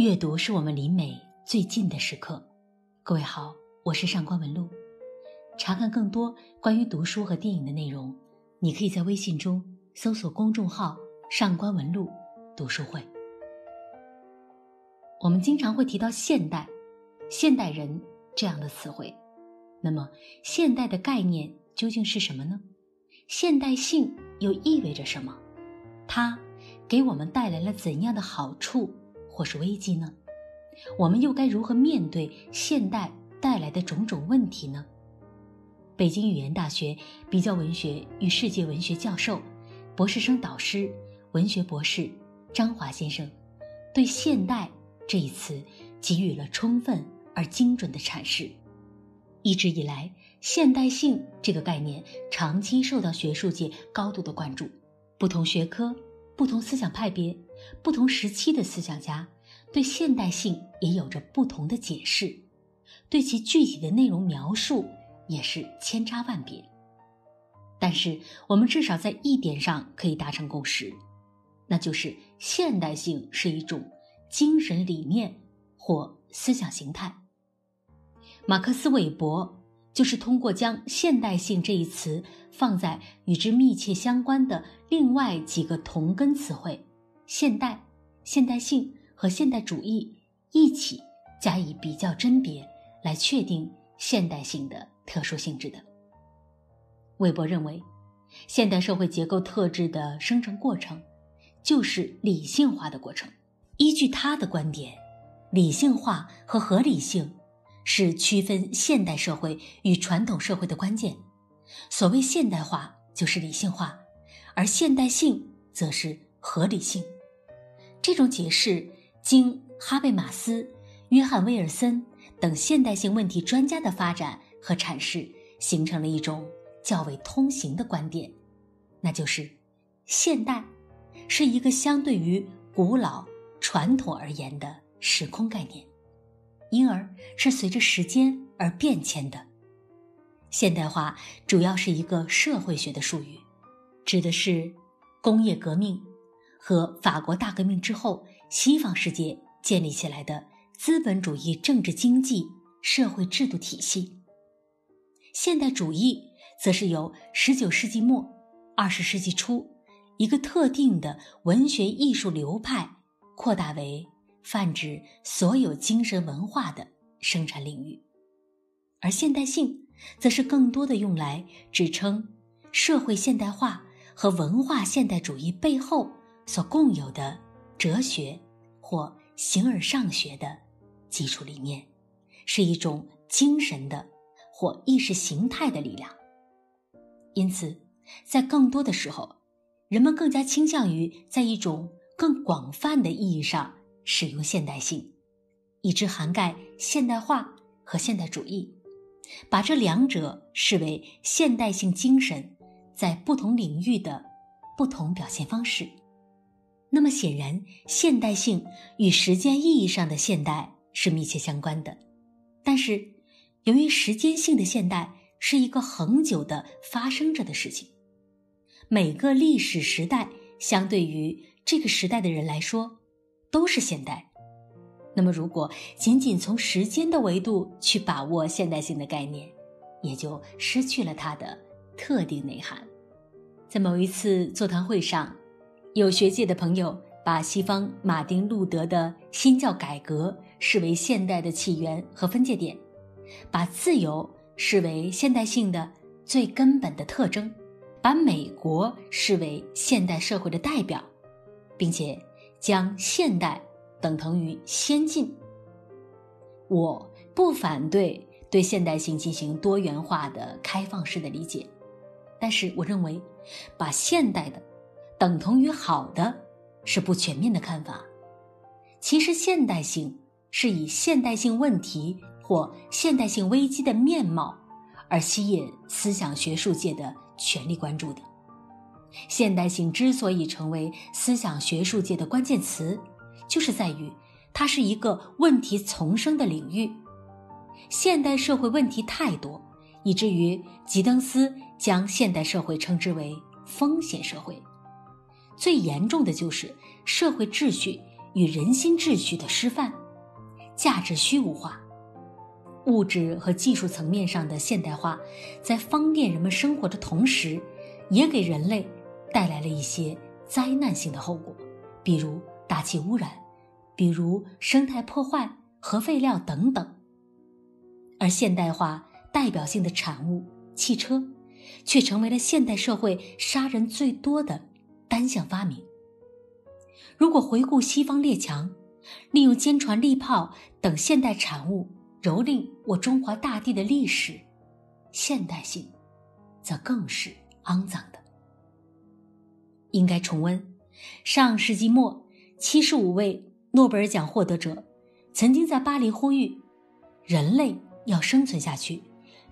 阅读是我们离美最近的时刻。各位好，我是上官文露。查看更多关于读书和电影的内容，你可以在微信中搜索公众号上官文露读书会。我们经常会提到现代人这样的词汇，那么现代的概念究竟是什么呢？现代性又意味着什么？它给我们带来了怎样的好处或是危机呢？我们又该如何面对现代带来的种种问题呢？北京语言大学比较文学与世界文学教授、博士生导师、文学博士张华先生对现代这一词给予了充分而精准的阐释。一直以来，现代性这个概念长期受到学术界高度的关注，不同学科、不同思想派别、不同时期的思想家对现代性也有着不同的解释，对其具体的内容描述也是千差万别。但是我们至少在一点上可以达成共识，那就是现代性是一种精神理念或思想形态。马克思韦伯就是通过将现代性这一词放在与之密切相关的另外几个同根词汇现代、现代性和现代主义一起加以比较甄别，来确定现代性的特殊性质的。韦伯认为，现代社会结构特质的生成过程就是理性化的过程。依据他的观点，理性化和合理性是区分现代社会与传统社会的关键。所谓现代化就是理性化，而现代性则是合理性。这种解释经哈贝马斯、约翰·威尔森等现代性问题专家的发展和阐释，形成了一种较为通行的观点，那就是现代是一个相对于古老、传统而言的时空概念，因而是随着时间而变迁的。现代化主要是一个社会学的术语，指的是工业革命和法国大革命之后西方世界建立起来的资本主义政治经济社会制度体系。现代主义则是由19世纪末20世纪初一个特定的文学艺术流派扩大为泛指所有精神文化的生产领域，而现代性则是更多的用来指称社会现代化和文化现代主义背后所共有的哲学或形而上学的基础理念，是一种精神的或意识形态的力量。因此，在更多的时候，人们更加倾向于在一种更广泛的意义上使用现代性，以致涵盖现代化和现代主义，把这两者视为现代性精神在不同领域的不同表现方式。那么显然，现代性与时间意义上的现代是密切相关的，但是由于时间性的现代是一个恒久的发生着的事情，每个历史时代相对于这个时代的人来说都是现代。那么如果仅仅从时间的维度去把握现代性的概念，也就失去了它的特定内涵。在某一次座谈会上，有学界的朋友把西方马丁路德的新教改革视为现代的起源和分界点，把自由视为现代性的最根本的特征，把美国视为现代社会的代表，并且将现代等同于先进。我不反对对现代性进行多元化的开放式的理解，但是我认为把现代的等同于好的是不全面的看法。其实现代性是以现代性问题或现代性危机的面貌而吸引思想学术界的全力关注的。现代性之所以成为思想学术界的关键词，就是在于它是一个问题丛生的领域。现代社会问题太多，以至于吉登斯将现代社会称之为风险社会。最严重的就是社会秩序与人心秩序的失范，价值虚无化，物质和技术层面上的现代化，在方便人们生活的同时，也给人类带来了一些灾难性的后果，比如大气污染，比如生态破坏、核废料等等。而现代化代表性的产物汽车，却成为了现代社会杀人最多的单项发明。如果回顾西方列强利用坚船利炮等现代产物蹂躏我中华大地的历史，现代性则更是肮脏的。应该重温上世纪末75位诺贝尔奖获得者曾经在巴黎呼吁，人类要生存下去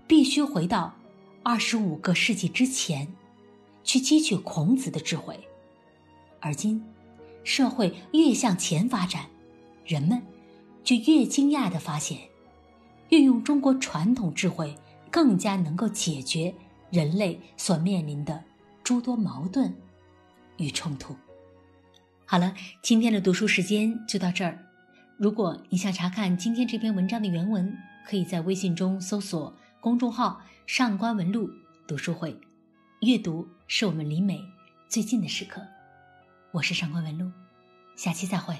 必须回到25个世纪之前，去汲取孔子的智慧。而今社会越向前发展，人们就越惊讶地发现，运用中国传统智慧更加能够解决人类所面临的诸多矛盾与冲突。好了，今天的读书时间就到这儿。如果你想查看今天这篇文章的原文，可以在微信中搜索公众号上官文露读书会。阅读是我们离美最近的时刻。我是上官文露，下期再会。